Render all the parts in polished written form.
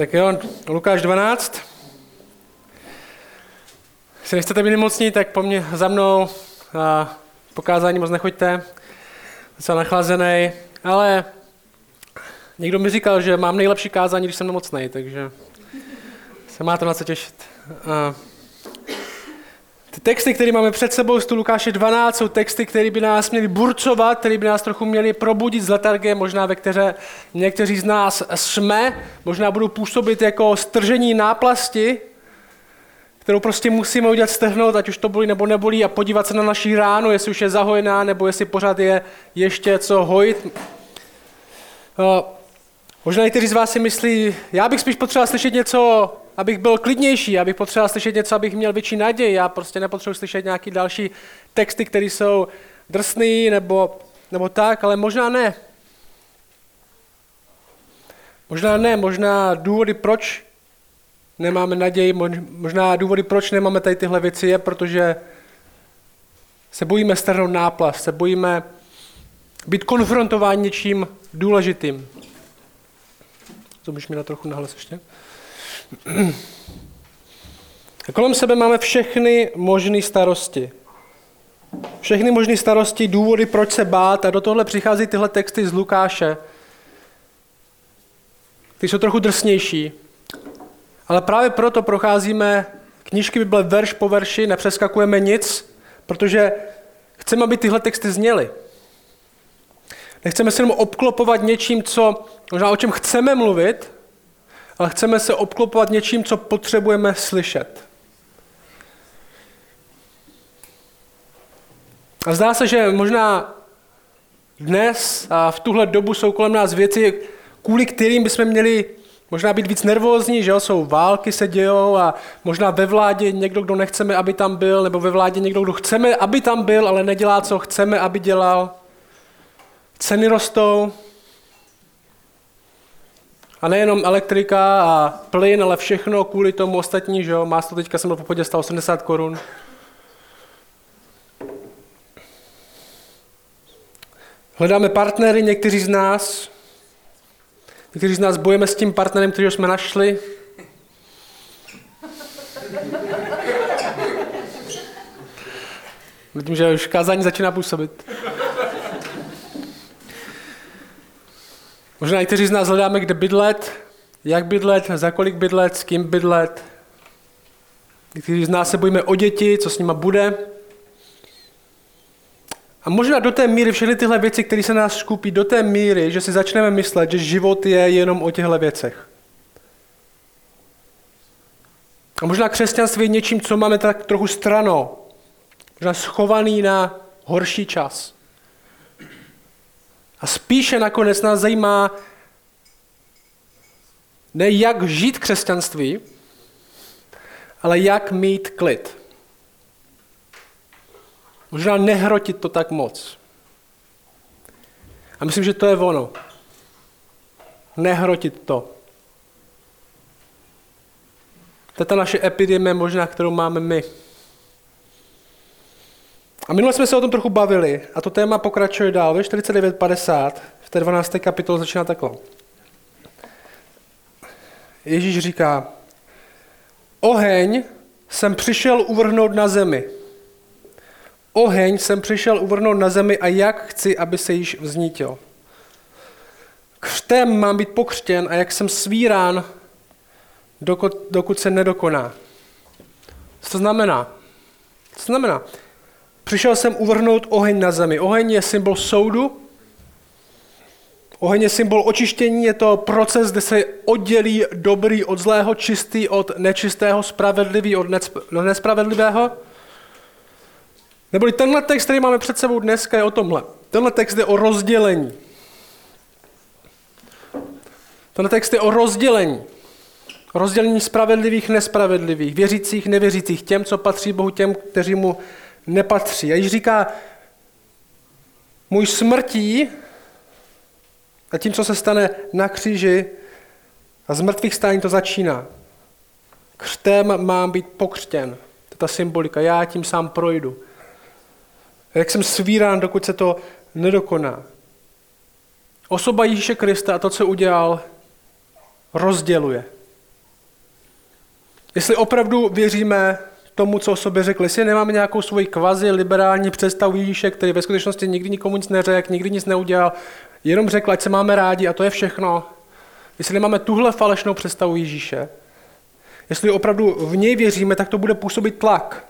Tak jo, Lukáš 12. Jestli nechcete být nemocní, tak po mně, za mnou a pokázání moc nechoďte. Jsem nachlazený, ale někdo mi říkal, že mám nejlepší kázání, když jsem nemocnej, takže se máte na co těšit. A ty texty, které máme před sebou z tu Lukáše 12, jsou texty, které by nás měly burcovat, které by nás trochu měly probudit z letargie, možná ve které někteří z nás jsme, možná budou působit jako stržení náplasti, kterou prostě musíme udělat, strhnout, ať už to bolí nebo nebolí, a podívat se na naši ránu, jestli už je zahojená, nebo jestli pořád je ještě co hojit. Možná někteří z vás si myslí, já bych spíš potřeboval slyšet něco, abych byl klidnější, abych potřeboval slyšet něco, abych měl větší naději, já prostě nepotřebuji slyšet nějaké další texty, které jsou drsný nebo tak, ale možná ne. Možná ne, možná důvody, proč nemáme naději, možná důvody, proč nemáme tady tyhle věci, je, protože se bojíme strhnout náplast, se bojíme být konfrontováni něčím důležitým. To můžeš mi na trochu nahlas ještě. A kolem sebe máme všechny možné starosti. Všechny možné starosti, důvody, proč se bát, a do tohle přichází tyhle texty z Lukáše. Ty jsou trochu drsnější. Ale právě proto procházíme knížky Bible verš po verši, nepřeskakujeme nic, protože chceme, aby tyhle texty zněly. Nechceme se jenom obklopovat něčím, co možná o čem chceme mluvit, ale chceme se obklopovat něčím, co potřebujeme slyšet. A zdá se, že možná dnes a v tuhle dobu jsou kolem nás věci, kvůli kterým bychom měli možná být víc nervózní, že jo? Jsou války, se dějou, a možná ve vládě někdo, kdo nechceme, aby tam byl, nebo ve vládě někdo, kdo chceme, aby tam byl, ale nedělá, co chceme, aby dělal. Ceny rostou. A nejenom elektrika a plyn, ale všechno kvůli tomu ostatní, že jo? Máslo teďka jsem byl v obchodě 180 korun. Hledáme partnery, někteří z nás. Někteří z nás bojujeme s tím partnerem, kterého jsme našli. Vidím, že už kázání začíná působit. Možná někteří z nás hledáme, kde bydlet, jak bydlet, za kolik bydlet, s kým bydlet. Někteří z nás se bojíme o děti, co s nima bude. A možná do té míry všechny tyhle věci, které se nás skupí, do té míry, že si začneme myslet, že život je jenom o těchto věcech. A možná křesťanství je něčím, co máme tak trochu stranou. Možná schovaný na horší čas. A spíše nakonec nás zajímá ne jak žít křesťanství, ale jak mít klid. Možná nehrotit to tak moc. A myslím, že to je ono. Nehrotit to. To je ta naše epidemie možná, kterou máme my. A minule jsme se o tom trochu bavili a to téma pokračuje dál. Ve 49.50 v té 12. kapitole začíná takhle. Ježíš říká: Oheň jsem přišel uvrhnout na zemi. Oheň jsem přišel uvrhnout na zemi, a jak chci, aby se již vznítil. Křtem mám být pokřtěn, a jak jsem svírán, dokud se nedokoná. Co to znamená? Co to znamená? Přišel jsem uvrhnout oheň na zemi. Oheň je symbol soudu. Oheň je symbol očištění. Je to proces, kde se oddělí dobrý od zlého, čistý od nečistého, spravedlivý od nespravedlivého. Neboli tenhle text, který máme před sebou dneska, je o tomhle. Tenhle text je o rozdělení. Tenhle text je o rozdělení. Rozdělení spravedlivých, nespravedlivých, věřících, nevěřících, těm, co patří Bohu, těm, kteří mu nepatří. A Ježíš říká, můj smrtí a tím, co se stane na kříži a z mrtvých stání, to začíná. Křtem mám být pokřtěn. To je ta symbolika. Já tím sám projdu. Jak jsem svírán, dokud se to nedokoná. Osoba Ježíše Krista a to, co udělal, rozděluje. Jestli opravdu věříme tomu, co o sobě řekl, jestli nemáme nějakou svoji kvazi-liberální představu Ježíše, který ve skutečnosti nikdy nikomu nic neřekl, nikdy nic neudělal, jenom řekl, ať se máme rádi a to je všechno. Jestli nemáme tuhle falešnou představu Ježíše, jestli opravdu v něj věříme, tak to bude působit tlak.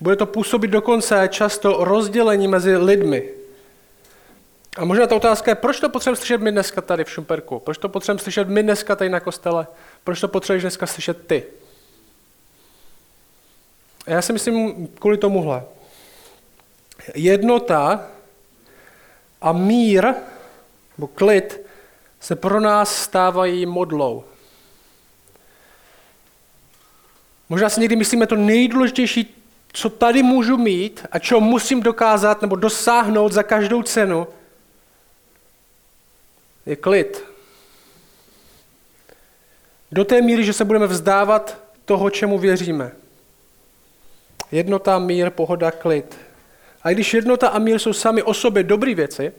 Bude to působit dokonce často rozdělení mezi lidmi. A možná ta otázka je, proč to potřebujeme slyšet my dneska tady v Šumperku? Proč to potřebujeme slyšet my dneska tady na kostele? Proč to potřebuješ dneska slyšet ty? A já si myslím kvůli tomuhle. Jednota a mír, nebo klid, se pro nás stávají modlou. Možná si někdy myslíme to nejdůležitější, co tady můžu mít a čeho musím dokázat nebo dosáhnout za každou cenu, je klid. Do té míry, že se budeme vzdávat toho, čemu věříme. Jednota, mír, pohoda, klid. A když jednota a mír jsou sami o sobě dobrý věci,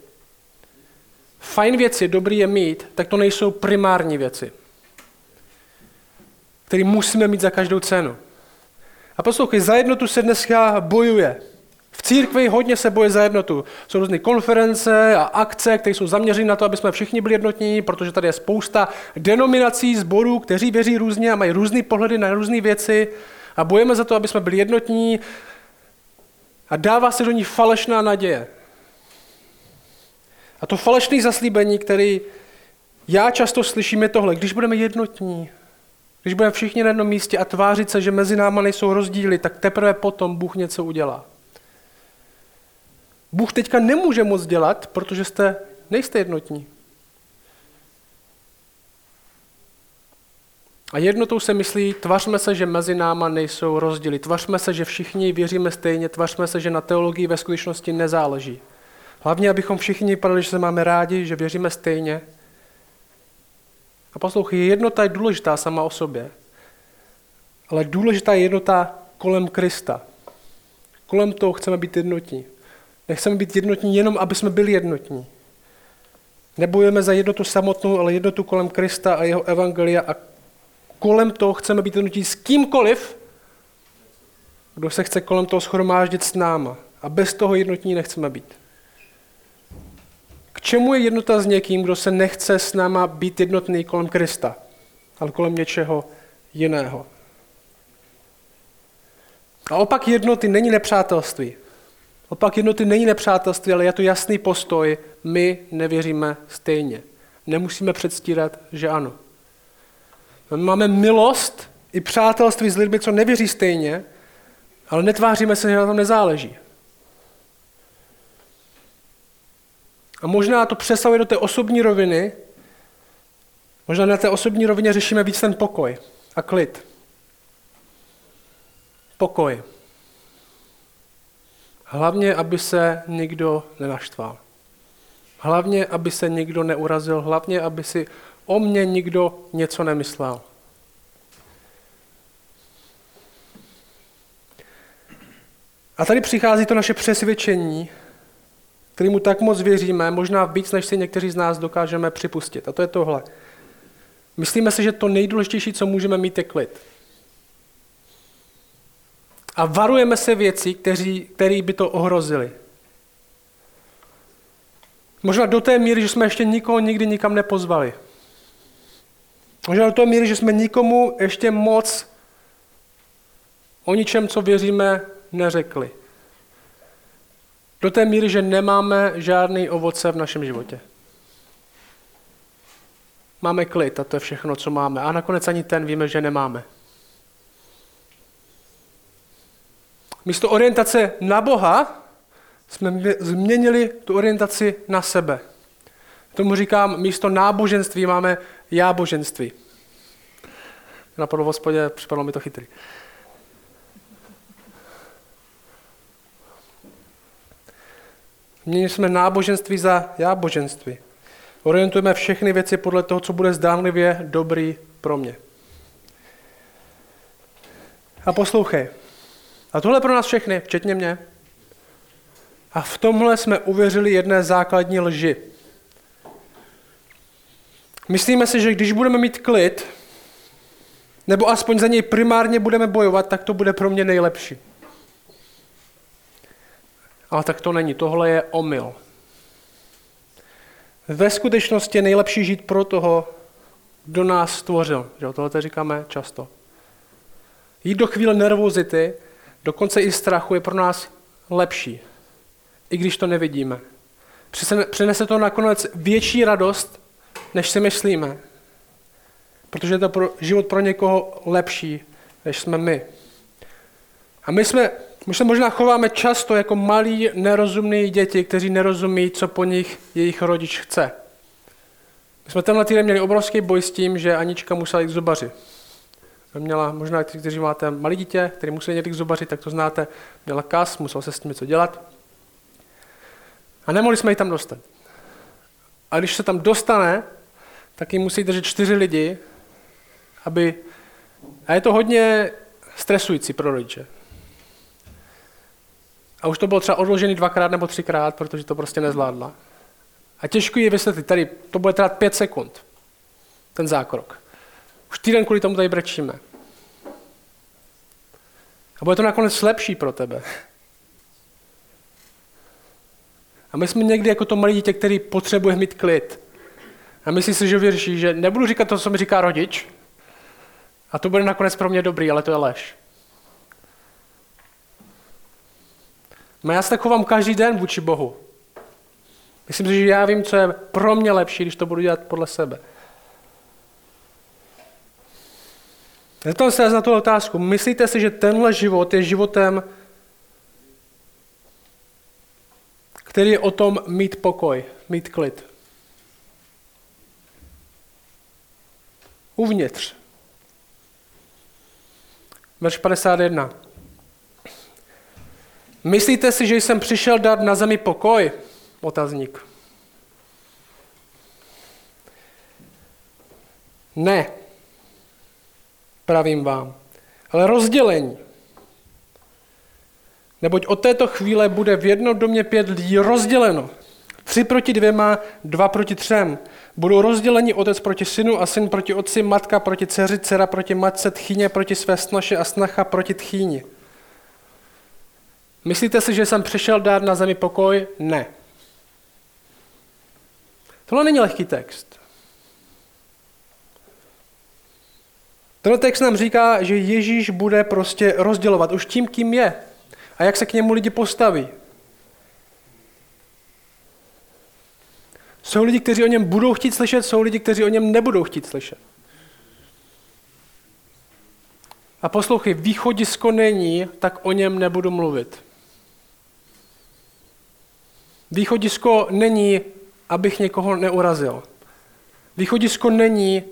fajn věci, dobrý je mít, tak to nejsou primární věci, které musíme mít za každou cenu. A poslouchej, za jednotu se dneska bojuje. V církvi hodně se boje za jednotu. Jsou různé konference a akce, které jsou zaměřeny na to, aby jsme všichni byli jednotní, protože tady je spousta denominací, sborů, kteří věří různě a mají různé pohledy na různé věci a bojujeme za to, aby jsme byli jednotní a dává se do ní falešná naděje. A to falešné zaslíbení, které já často slyším, je tohle. Když budeme jednotní, když budeme všichni na jednom místě a tvářit se, že mezi náma nejsou rozdíly, tak teprve potom Bůh něco udělá. Bůh teďka nemůže moc dělat, protože nejste jednotní. A jednotou se myslí, tvařme se, že mezi náma nejsou rozdíly. Tvařme se, že všichni věříme stejně, tvařme se, že na teologii ve skutečnosti nezáleží. Hlavně, abychom všichni vypadali, že se máme rádi, že věříme stejně. A poslouchej, jednota je důležitá sama o sobě, ale důležitá je jednota kolem Krista. Kolem toho chceme být jednotní. Nechceme být jednotní jenom, aby jsme byli jednotní. Nebojujeme za jednotu samotnou, ale jednotu kolem Krista a jeho evangelia a kolem toho chceme být jednotní s kýmkoliv, kdo se chce kolem toho shromáždit s náma. A bez toho jednotní nechceme být. K čemu je jednota s někým, kdo se nechce s náma být jednotný kolem Krista, ale kolem něčeho jiného? A opak jednoty není nepřátelství. Opak jednoty není nepřátelství, ale je to jasný postoj, my nevěříme stejně. Nemusíme předstírat, že ano. My máme milost i přátelství s lidmi, co nevěří stejně, ale netváříme se, že na tom nezáleží. A možná to přesahuje do té osobní roviny, možná na té osobní rovině řešíme víc ten pokoj a klid. Pokoj. Hlavně, aby se nikdo nenaštval. Hlavně, aby se nikdo neurazil. Hlavně, aby si o mně nikdo něco nemyslel. A tady přichází to naše přesvědčení, kterému tak moc věříme, možná víc, než si někteří z nás dokážeme připustit. A to je tohle. Myslíme si, že to nejdůležitější, co můžeme mít, je klid. A varujeme se věcí, které by to ohrozily. Možná do té míry, že jsme ještě nikoho nikdy nikam nepozvali. Možná do té míry, že jsme nikomu ještě moc o ničem, co věříme, neřekli. Do té míry, že nemáme žádný ovoce v našem životě. Máme klid a to je všechno, co máme. A nakonec ani ten víme, že nemáme. Místo orientace na Boha jsme změnili tu orientaci na sebe. Tomu říkám, místo náboženství máme jáboženství. Napadlo v hospodě, připadlo mi to chytrý. Měnili jsme náboženství za jáboženství. Orientujeme všechny věci podle toho, co bude zdánlivě dobrý pro mě. A poslouchej. A tohle pro nás všechny, včetně mě. A v tomhle jsme uvěřili jedné základní lži. Myslíme si, že když budeme mít klid, nebo aspoň za něj primárně budeme bojovat, tak to bude pro mě nejlepší. Ale tak to není, tohle je omyl. Ve skutečnosti je nejlepší žít pro toho, kdo nás stvořil. Tohle říkáme často. Jít do chvíle nervozity, dokonce i strachu je pro nás lepší, i když to nevidíme. Přinese to nakonec větší radost, než si myslíme, protože je to život pro někoho lepší, než jsme my. A my se možná chováme často jako malí, nerozumní děti, kteří nerozumí, co po nich jejich rodič chce. My jsme tenhle týden měli obrovský boj s tím, že Anička musela jít k zubaři. Měla, možná ti, kteří máte malé dítě, který museli jít k zubaři, tak to znáte, měla kas, musel se s tím něco dělat. A nemohli jsme ji tam dostat. A když se tam dostane, tak ji musí držet 4 lidi, aby... A je to hodně stresující pro rodiče. A už to bylo třeba odložený 2x nebo 3x, protože to prostě nezvládla. A těžko ji vysvětlit, tady to bude trvat 5 sekund, ten zákrok. Už týden kvůli tomu tady brečíme. A bude to nakonec lepší pro tebe. A my jsme někdy jako to malé dítě, který potřebuje mít klid. A myslí si, že věří, že nebudu říkat to, co mi říká rodič, a to bude nakonec pro mě dobrý, ale to je lež. No já se tak chovám každý den vůči Bohu. Myslím si, že já vím, co je pro mě lepší, když to budu dělat podle sebe. Zeptám se na tu otázku. Myslíte si, že tenhle život je životem, který je o tom mít pokoj, mít klid? Uvnitř. Verš 51. Myslíte si, že jsem přišel dát na zemi pokoj? Otazník. Ne, pravím vám, ale rozdělení. Neboť od této chvíle bude v jednom domě 5 lidí rozděleno. 3 proti 2, 2 proti 3. Budou rozděleni otec proti synu a syn proti otci, matka proti dceři, dcera proti matce, tchýně proti své snaše a snacha proti tchýni. Myslíte si, že jsem přišel dát na zemi pokoj? Ne. Tohle není lehký text. Tenhle text nám říká, že Ježíš bude prostě rozdělovat už tím, kým je a jak se k němu lidi postaví. Jsou lidi, kteří o něm budou chtít slyšet, jsou lidi, kteří o něm nebudou chtít slyšet. A poslouchej, východisko není, tak o něm nebudu mluvit. Východisko není, abych někoho neurazil. Východisko není,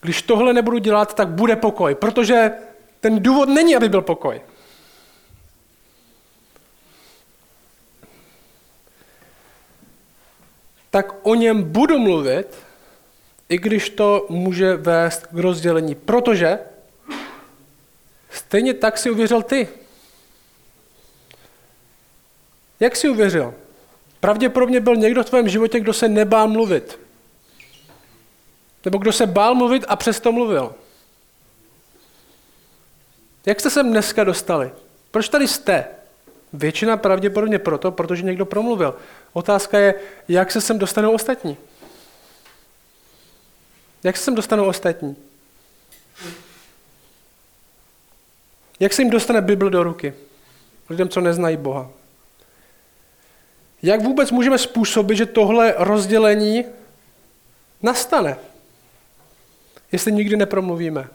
když tohle nebudu dělat, tak bude pokoj, protože ten důvod není, aby byl pokoj. Tak o něm budu mluvit, i když to může vést k rozdělení, protože stejně tak si uvěřil ty. Jak si uvěřil? Pravděpodobně byl někdo v tvém životě, kdo se nebál mluvit. Nebo kdo se bál mluvit a přesto mluvil. Jak jste sem dneska dostali? Proč tady jste? Většina pravděpodobně proto, protože někdo promluvil. Otázka je, jak se sem dostanou ostatní? Jak se sem dostanou ostatní? Jak se jim dostane Bible do ruky? Lidem, co neznají Boha. Jak vůbec můžeme způsobit, že tohle rozdělení nastane? Jestli nikdy nepromluvíme.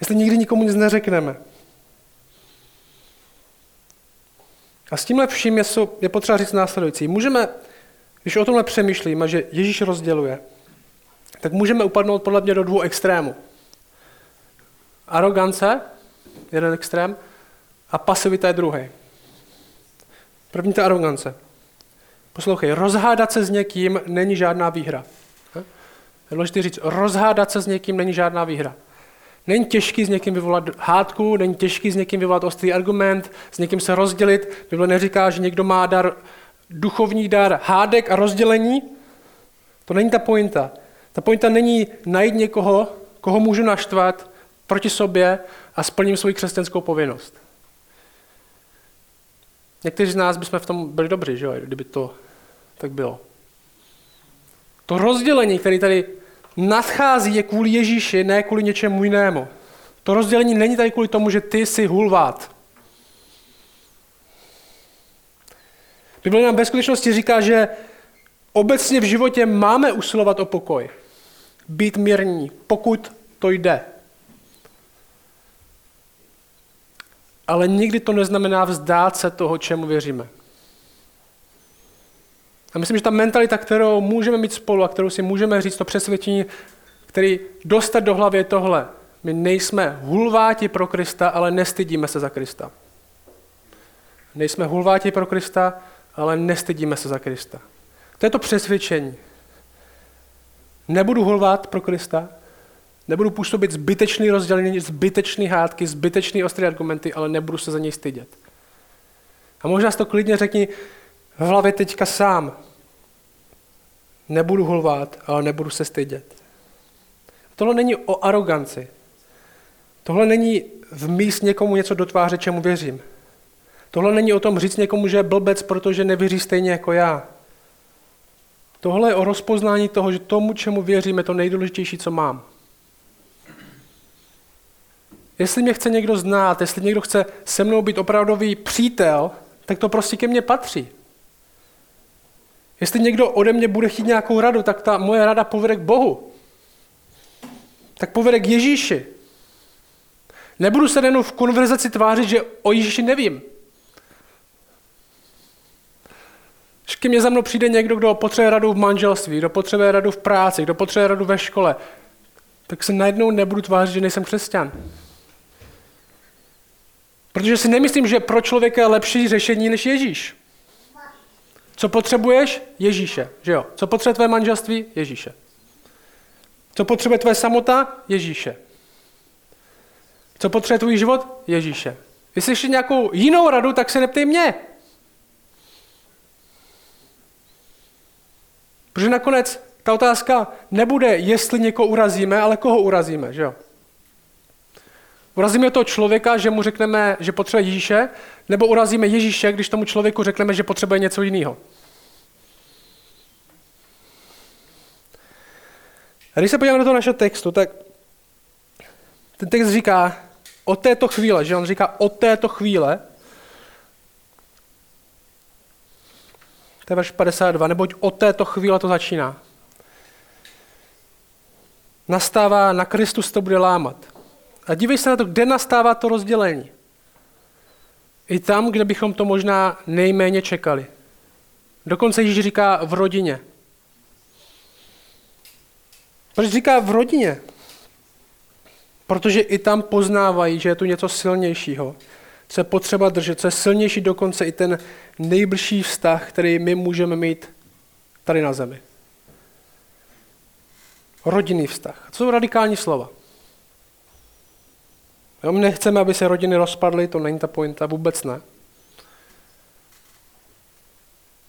Jestli nikdy nikomu nic neřekneme. A s tímhle vším je potřeba říct následující. Můžeme, když o tomhle přemýšlíme, že Ježíš rozděluje, tak můžeme upadnout podle mě do 2 extrémů. Arogance, jeden extrém, a pasivita je druhý. První ta arogance. Poslouchej, rozhádat se s někým není žádná výhra. Je důležité říct, rozhádat se s někým není žádná výhra. Není těžký s někým vyvolat hádku, není těžký s někým vyvolat ostrý argument, s někým se rozdělit. Bible neříká, že někdo má dar, duchovní dar hádek a rozdělení. To není ta pointa. Ta pointa není najít někoho, koho můžu naštvat proti sobě a splním svou křesťanskou povinnost. Někteří z nás bychom v tom byli dobří, že jo, kdyby to tak bylo. To rozdělení, které tady nadchází, je kvůli Ježíši, ne kvůli něčemu jinému. To rozdělení není tady kvůli tomu, že ty jsi hulvát. Bible nám ve skutečnosti říká, že obecně v životě máme usilovat o pokoj. Být mírní, pokud to jde. Ale nikdy to neznamená vzdát se toho, čemu věříme. A myslím, že ta mentalita, kterou můžeme mít spolu a kterou si můžeme říct, to přesvědčení, který dostat do hlavy je tohle. My nejsme hulváti pro Krista, ale nestydíme se za Krista. Nejsme hulváti pro Krista, ale nestydíme se za Krista. To je to přesvědčení. Nebudu hulvát pro Krista, nebudu působit zbytečný rozdělení, zbytečný hádky, zbytečný ostré argumenty, ale nebudu se za něj stydět. A možná si to klidně řekni v hlavě teďka sám. Nebudu hulvát, ale nebudu se stydět. Tohle není o aroganci. Tohle není vmíst někomu něco do tváře, čemu věřím. Tohle není o tom říct někomu, že je blbec, protože nevěří stejně jako já. Tohle je o rozpoznání toho, že tomu, čemu věřím, je to nejdůležitější, co mám. Jestli mě chce někdo znát, jestli někdo chce se mnou být opravdový přítel, tak to prostě ke mně patří. Jestli někdo ode mě bude chtít nějakou radu, tak ta moje rada povede k Bohu. Tak povede k Ježíši. Nebudu se jenom v konverzaci tvářit, že o Ježíši nevím. Vždycky mě za mnou přijde někdo, kdo potřebuje radu v manželství, kdo potřebuje radu v práci, kdo potřebuje radu ve škole, tak se najednou nebudu tvářit, že nejsem křesťan. Protože si nemyslím, že pro člověka je lepší řešení než Ježíš. Co potřebuješ? Ježíše. Že jo? Co potřebuje tvé manželství? Ježíše. Co potřebuje tvoje samota? Ježíše. Co potřebuje tvůj život? Ježíše. Jestli ještě nějakou jinou radu, tak se neptej mě. Protože nakonec ta otázka nebude, jestli někoho urazíme, ale koho urazíme, že jo? Urazíme toho člověka, že mu řekneme, že potřebuje Ježíše, nebo urazíme Ježíše, když tomu člověku řekneme, že potřebuje něco jiného. A když se podíváme do toho našeho textu, tak ten text říká od této chvíle, že on říká od této chvíle, to je verš 52, neboť od této chvíle to začíná. Nastává, na Kristus to bude lámat. A dívej se na to, kde nastává to rozdělení. I tam, kde bychom to možná nejméně čekali. Dokonce Ježíš říká v rodině. Proč říká v rodině? Protože i tam poznávají, že je tu něco silnějšího, co je potřeba držet, co je silnější dokonce i ten nejbližší vztah, který my můžeme mít tady na zemi. Rodinný vztah. To jsou radikální slova. Jo, my nechceme, aby se rodiny rozpadly, to není ta pointa, vůbec ne.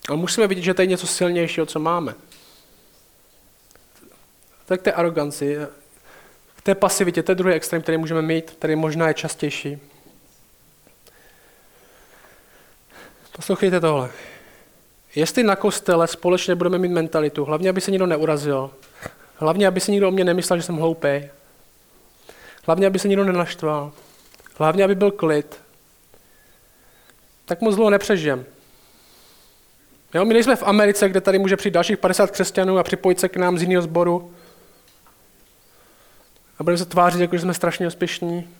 Ale musíme vidět, že tady je něco silnějšího, co máme. Tak k té aroganci, k té pasivitě, to je druhý extrém, který můžeme mít, který možná je častější. Poslouchejte tohle. Jestli na kostele společně budeme mít mentalitu, hlavně, aby se nikdo neurazil, hlavně, aby se nikdo o mě nemyslel, že jsem hloupej, hlavně, aby se nikdo nenaštval, hlavně, aby byl klid, tak moc zlo nepřežijem. Jo, my nejsme v Americe, kde tady může přijít dalších 50 křesťanů a připojit se k nám z jiného sboru a budeme se tvářit, jako že jsme strašně úspěšní.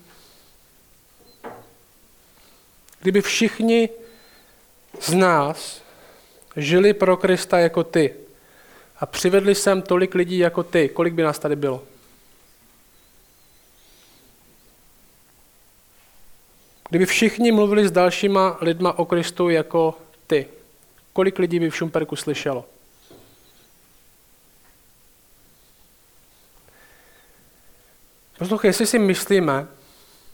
Kdyby všichni z nás žili pro Krista jako ty a přivedli sem tolik lidí jako ty, kolik by nás tady bylo? Kdyby všichni mluvili s dalšíma lidma o Kristu jako ty, kolik lidí by v Šumperku slyšelo? Poslouchej, jestli si myslíme,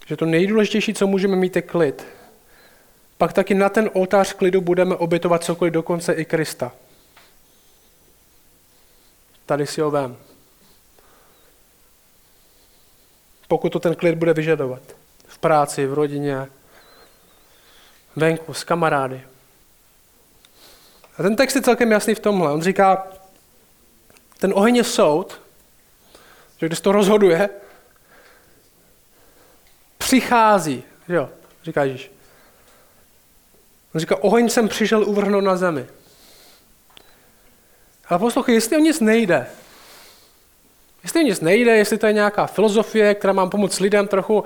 že to nejdůležitější, co můžeme mít, je klid, pak taky na ten oltář klidu budeme obětovat cokoliv, dokonce i Krista. Tady si ho vem. pokud to ten klid bude vyžadovat. V práci, v rodině, venku, s kamarády. A ten text je celkem jasný v tomhle. On říká, ten oheň je soud, že když to rozhoduje, přichází, jo, říká Ježíš. On říká, oheň jsem přišel uvrhnout na zemi. Ale poslouchej, jestli o nic nejde, jestli to je nějaká filozofie, která mám pomoct lidem trochu,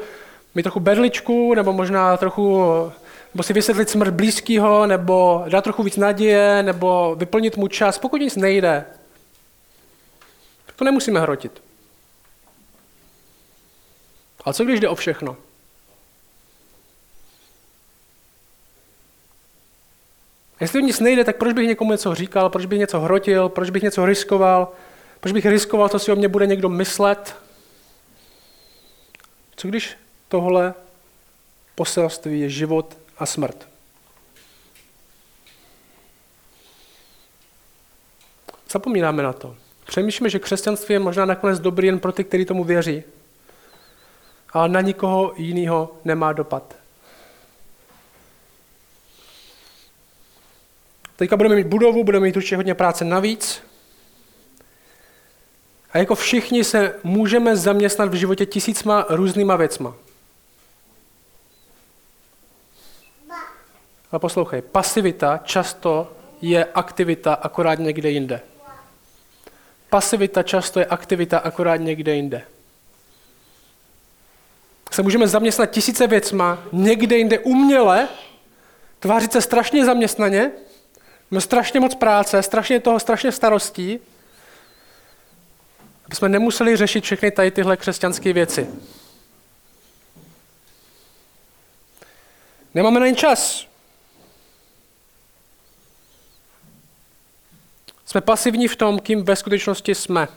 mít trochu berličku, nebo možná nebo si vysvětlit smrt blízkého, nebo dát trochu víc naděje, nebo vyplnit mu čas, pokud nic nejde, tak to nemusíme hrotit. A co když jde o všechno? Jestli nic nejde, tak proč bych někomu něco říkal, proč bych něco hrotil, proč bych něco riskoval, proč bych riskoval, co si o mě bude někdo myslet? Co když tohle poselství je život a smrt? Zapomínáme na to. Přemýšlíme, že křesťanství je možná nakonec dobrý jen pro ty, kteří tomu věří, ale na nikoho jiného nemá dopad. Teďka budeme mít budovu, budeme mít určitě hodně práce navíc. A jako všichni se můžeme zaměstnat v životě 1000 různýma věcma. Ale poslouchej, pasivita často je aktivita akorát někde jinde. Se můžeme zaměstnat 1000 věcma, někde jinde uměle, tvářit se strašně zaměstnaně, máme strašně moc práce, strašně starostí, aby jsme nemuseli řešit všechny tady tyhle křesťanské věci. Nemáme na ně čas. Jsme pasivní v tom, kým ve skutečnosti jsme.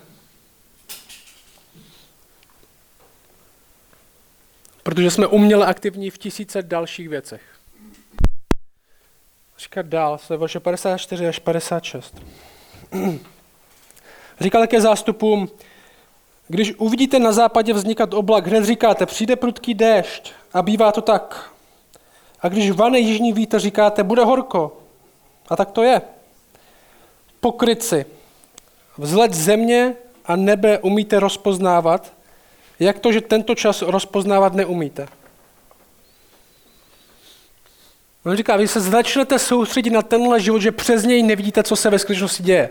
Protože jsme uměle aktivní v 1000 dalších věcech. Říká dál, se verše 54 až 56. Říká také zástupům, když uvidíte na západě vznikat oblak, hned říkáte, přijde prudký déšť a bývá to tak. A když vane jižní vítr, říkáte, bude horko. A tak to je. Pokrytci, vzhled země a nebe umíte rozpoznávat, jak to, že tento čas rozpoznávat neumíte. On říká, vy se začnete soustředit na tenhle život, že přes něj nevidíte, co se ve skutečnosti děje.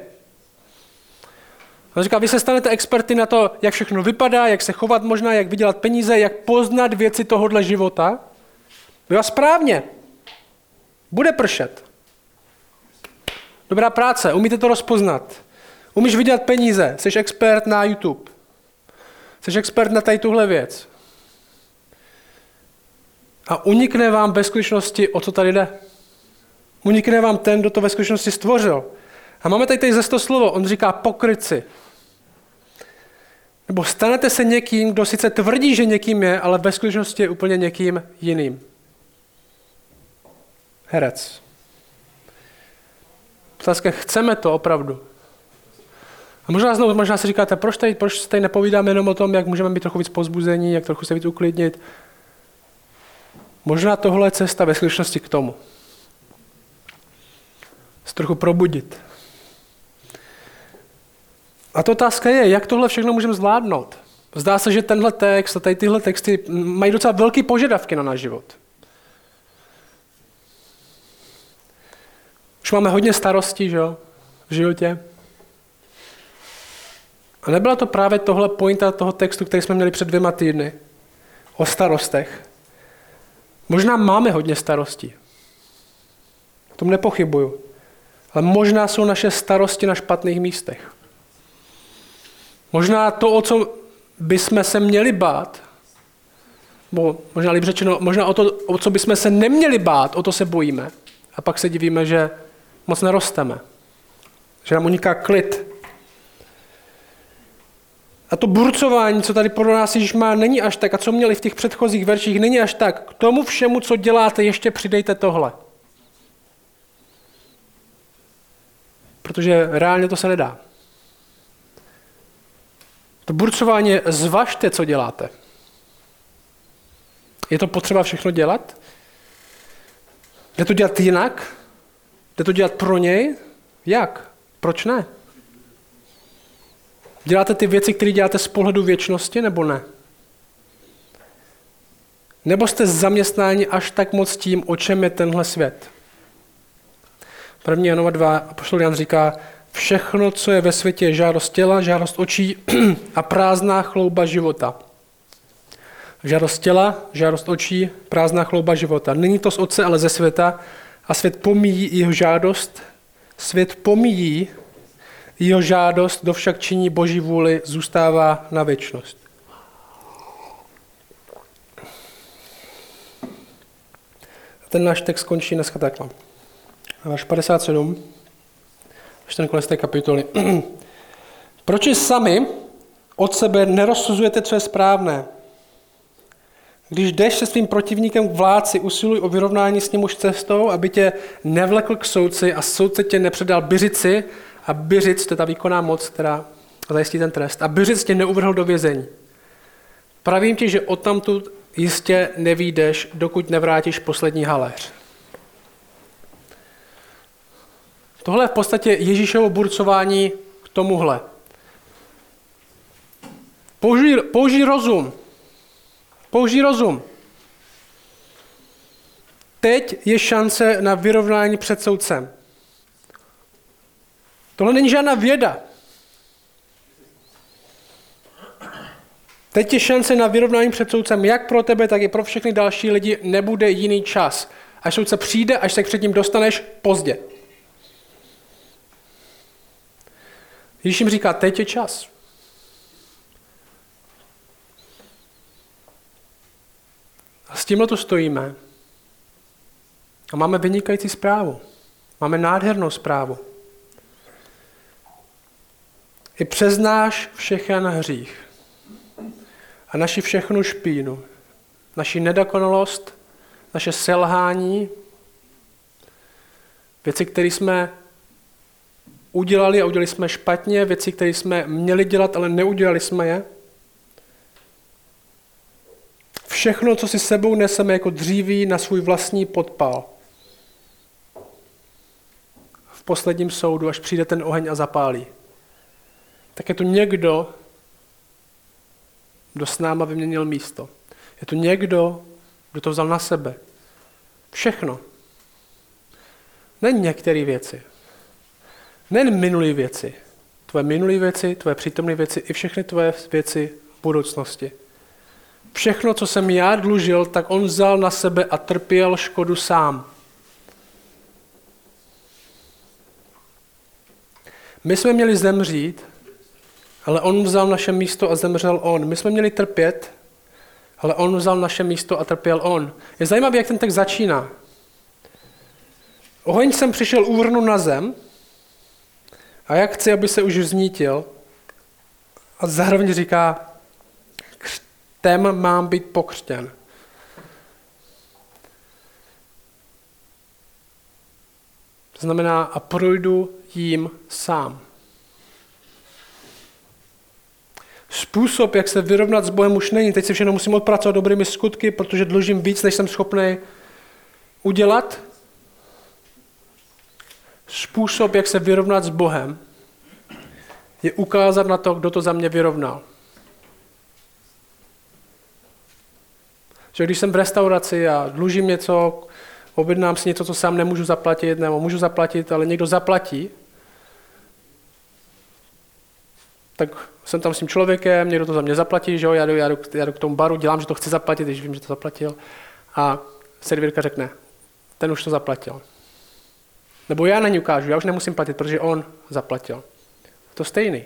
On říká, vy se stanete experty na to, jak všechno vypadá, jak se chovat možná, jak vydělat peníze, jak poznat věci tohodle života. Jo, správně. Bude pršet. Dobrá práce, umíte to rozpoznat. Umíš vydělat peníze, jsi expert na YouTube. Jsi expert na tady tuhle věc. A unikne vám ve skutečnosti, o co tady jde. Unikne vám ten, kdo to ve skutečnosti stvořil. A máme tady zase to slovo, on říká pokrytci. Nebo stanete se někým, kdo sice tvrdí, že někým je, ale ve skutečnosti je úplně někým jiným. Herec. Otázka, chceme to opravdu. A možná znovu, možná si říkáte, proč tady nepovídáme jenom o tom, jak můžeme být trochu víc povzbuzení, jak trochu se víc uklidnit. Možná tohle je cesta ve skutečnosti k tomu. Se trochu probudit. A ta otázka je, jak tohle všechno můžeme zvládnout. Zdá se, že tenhle text a tady tyhle texty mají docela velké požadavky na náš život. Už máme hodně starostí, že jo, v životě. A nebyla to právě tohle pointa toho textu, který jsme měli před 2 týdny, o starostech. Možná máme hodně starostí. O tom nepochybuju. Ale možná jsou naše starosti na špatných místech. Možná to, o co bychom se měli bát, bo možná líp řečeno, možná o to, o co bychom se neměli bát, o to se bojíme. A pak se divíme, že moc nerosteme. Že nám uniká klid. A to burcování, co tady pro nás Ježíš má, není až tak. A co měli v těch předchozích verších, není až tak. K tomu všemu, co děláte, ještě přidejte tohle. Protože reálně to se nedá. To burcování je, zvažte, co děláte. Je to potřeba všechno dělat? Jde to dělat jinak? Jde to dělat pro něj? Jak? Proč ne? Děláte ty věci, které děláte z pohledu věčnosti, nebo ne? Nebo jste zaměstnáni až tak moc tím, o čem je tenhle svět? 1. Janova 2, apoštol Jan říká, všechno, co je ve světě, je žádost těla, žádost očí a prázdná chlouba života. Žádost těla, žádost očí, prázdná chlouba života. Není to z otce, ale ze světa a svět pomíjí jeho žádost. Svět pomíjí jeho žádost, kdo však činí Boží vůli, zůstává na věčnost. Ten náš text končí dneska takhle. Verš 57, až ten konec té kapitoly. Proč sami od sebe nerozsuzujete, co je správné? Když jdeš se svým protivníkem k vládci, usiluj o vyrovnání s ním už cestou, aby tě nevlekl k soudci a soudce tě nepředal byřici a byřic, to je ta výkonná moc, která zajistí ten trest, a byřic tě neuvrhl do vězení. Pravím ti, že odtamtud jistě nevyjdeš, dokud nevrátíš poslední haléř. Tohle je v podstatě Ježíšovo burcování k tomuhle. Použij rozum. Použij rozum. Teď je šance na vyrovnání před soudcem. Tohle není žádná věda. Teď je šance na vyrovnání před soudcem, jak pro tebe, tak i pro všechny další lidi nebude jiný čas. Až soudce přijde, až se před ním dostaneš, pozdě. Ježíš jim říká, teď je čas. A s tímhle tu stojíme. A máme vynikající zprávu. Máme nádhernou zprávu. I přes náš všechen hřích a naši všechnu špínu, naši nedokonalost, naše selhání, věci, které jsme udělali a udělali jsme špatně, věci, které jsme měli dělat, ale neudělali jsme je. Všechno, co si sebou neseme jako dříví na svůj vlastní podpal. V posledním soudu, až přijde ten oheň a zapálí. Tak je tu někdo, kdo s náma vyměnil místo. Je tu někdo, kdo to vzal na sebe. Všechno. Ne některé věci. Nejen minulé věci. Tvoje minulé věci, tvoje přítomné věci i všechny tvoje věci v budoucnosti. Všechno, co jsem já dlužil, tak on vzal na sebe a trpěl škodu sám. My jsme měli zemřít, ale on vzal naše místo a zemřel on. My jsme měli trpět, ale on vzal naše místo a trpěl on. Je zajímavé, jak ten text začíná. Oheň jsem přišel uvrhnout na zem a já chci, aby se už vznítil. A zároveň říká, křtem mám být pokřtěn. To znamená, a projdu jím sám. Způsob, jak se vyrovnat s Bohem, už není. Teď si všechno musím odpracovat dobrými skutky, protože dlužím víc, než jsem schopný udělat. Způsob, jak se vyrovnat s Bohem, je ukázat na to, kdo to za mě vyrovnal. Že když jsem v restauraci a dlužím něco, objednám si něco, co sám nemůžu zaplatit, nebo můžu zaplatit, ale někdo zaplatí, tak jsem tam s tím člověkem, někdo to za mě zaplatí, že jo, já jdu k tomu baru, dělám, že to chci zaplatit, když vím, že to zaplatil, a servírka řekne, ten už to zaplatil. Nebo já na ní ukážu, já už nemusím platit, protože on zaplatil. To stejný.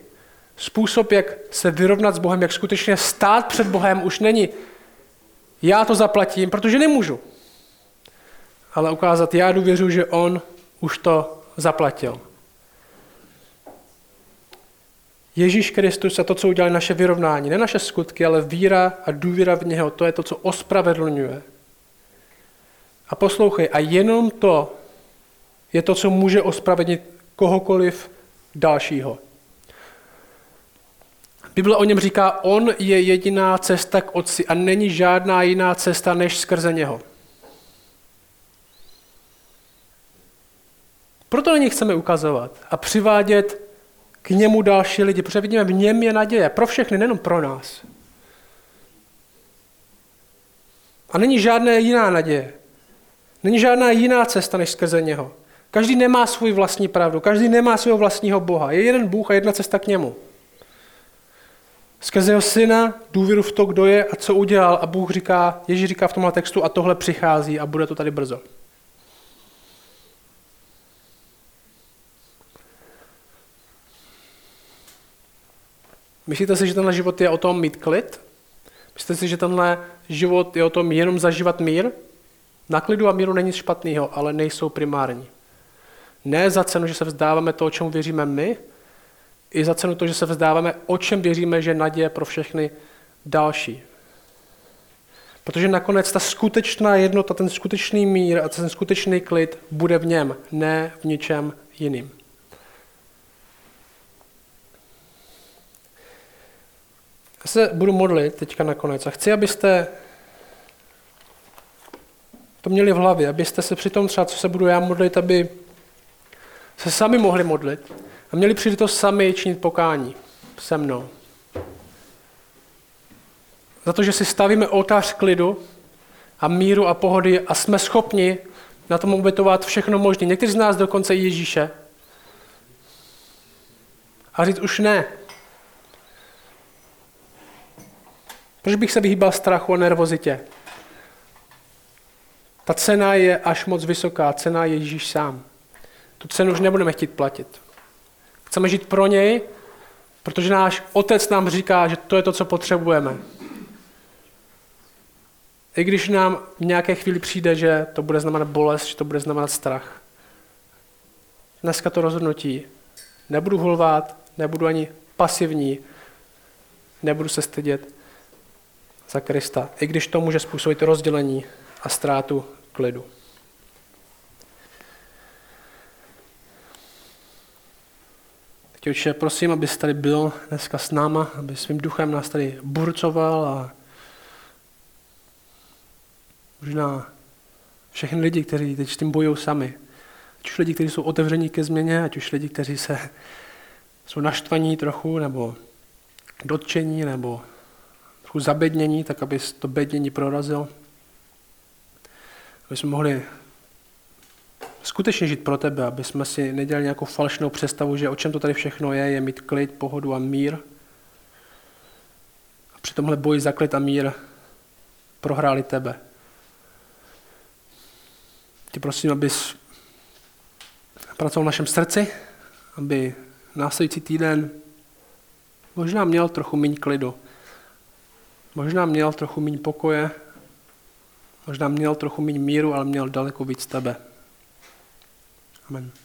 Způsob, jak se vyrovnat s Bohem, jak skutečně stát před Bohem, už není já to zaplatím, protože nemůžu. Ale ukázat, já důvěřuji, že on už to zaplatil. Ježíš Kristus a to, co udělali naše vyrovnání, ne naše skutky, ale víra a důvěra v něho, to je to, co ospravedlňuje. A poslouchej, a jenom to je to, co může ospravedlnit kohokoliv dalšího. Bible o něm říká, on je jediná cesta k otci a není žádná jiná cesta než skrze něho. Proto na něj chceme ukazovat a přivádět k němu další lidi, protože vidíme, v něm je naděje pro všechny, nejenom pro nás. A není žádná jiná naděje. Není žádná jiná cesta než skrze něho. Každý nemá svůj vlastní pravdu, každý nemá svého vlastního Boha. Je jeden Bůh a jedna cesta k němu. Skrze jeho syna, důvěru v to, kdo je a co udělal, a Bůh říká, Ježíš říká v tomhle textu, a tohle přichází a bude to tady brzo. Myslíte si, že tenhle život je o tom mít klid? Myslíte si, že tenhle život je o tom jenom zažívat mír? Na klidu a míru není nic špatného, ale nejsou primární. Ne za cenu, že se vzdáváme toho, čemu věříme my, i za cenu toho, že se vzdáváme, o čem věříme, že naděje pro všechny další. Protože nakonec ta skutečná jednota, ten skutečný mír a ten skutečný klid bude v něm, ne v ničem jiným. Já se budu modlit teďka nakonec a chci, abyste to měli v hlavě, abyste se při tom třeba, co se budu já modlit, aby se sami mohli modlit a měli přijít to sami činit pokání se mnou. Za to, že si stavíme oltář klidu a míru a pohody a jsme schopni na tom obětovat všechno možné. Někteří z nás dokonce i Ježíše. A říct už ne. Proč bych se vyhýbal strachu a nervozitě? Ta cena je až moc vysoká, cena je Ježíš sám. Tu cenu už nebudeme chtít platit. Chceme žít pro něj, protože náš otec nám říká, že to je to, co potřebujeme. I když nám v nějaké chvíli přijde, že to bude znamenat bolest, že to bude znamenat strach. Dneska to rozhodnutí. Nebudu hulvát, nebudu ani pasivní, nebudu se stydět za Krista, i když to může způsobit rozdělení a ztrátu klidu. Teď Otče, prosím, abys tady byl dneska s náma, aby svým duchem nás tady burcoval a možná všechny lidi, kteří teď s tím bojují sami. Ať už lidi, kteří jsou otevření ke změně, ať už lidi, kteří jsou naštvaní trochu, nebo dotčení, nebo trochu zabednění, tak abys to bednění prorazil. Aby jsme mohli skutečně žít pro tebe, aby jsme si nedělali nějakou falešnou představu, že o čem to tady všechno je mít klid, pohodu a mír. A při tomhle boji za klid a mír prohráli tebe. Tě prosím, abys pracoval v našem srdci, aby následující týden možná měl trochu méně klidu, možná měl trochu méně pokoje, možná měl trochu méně míru, ale měl daleko víc tebe. Amen.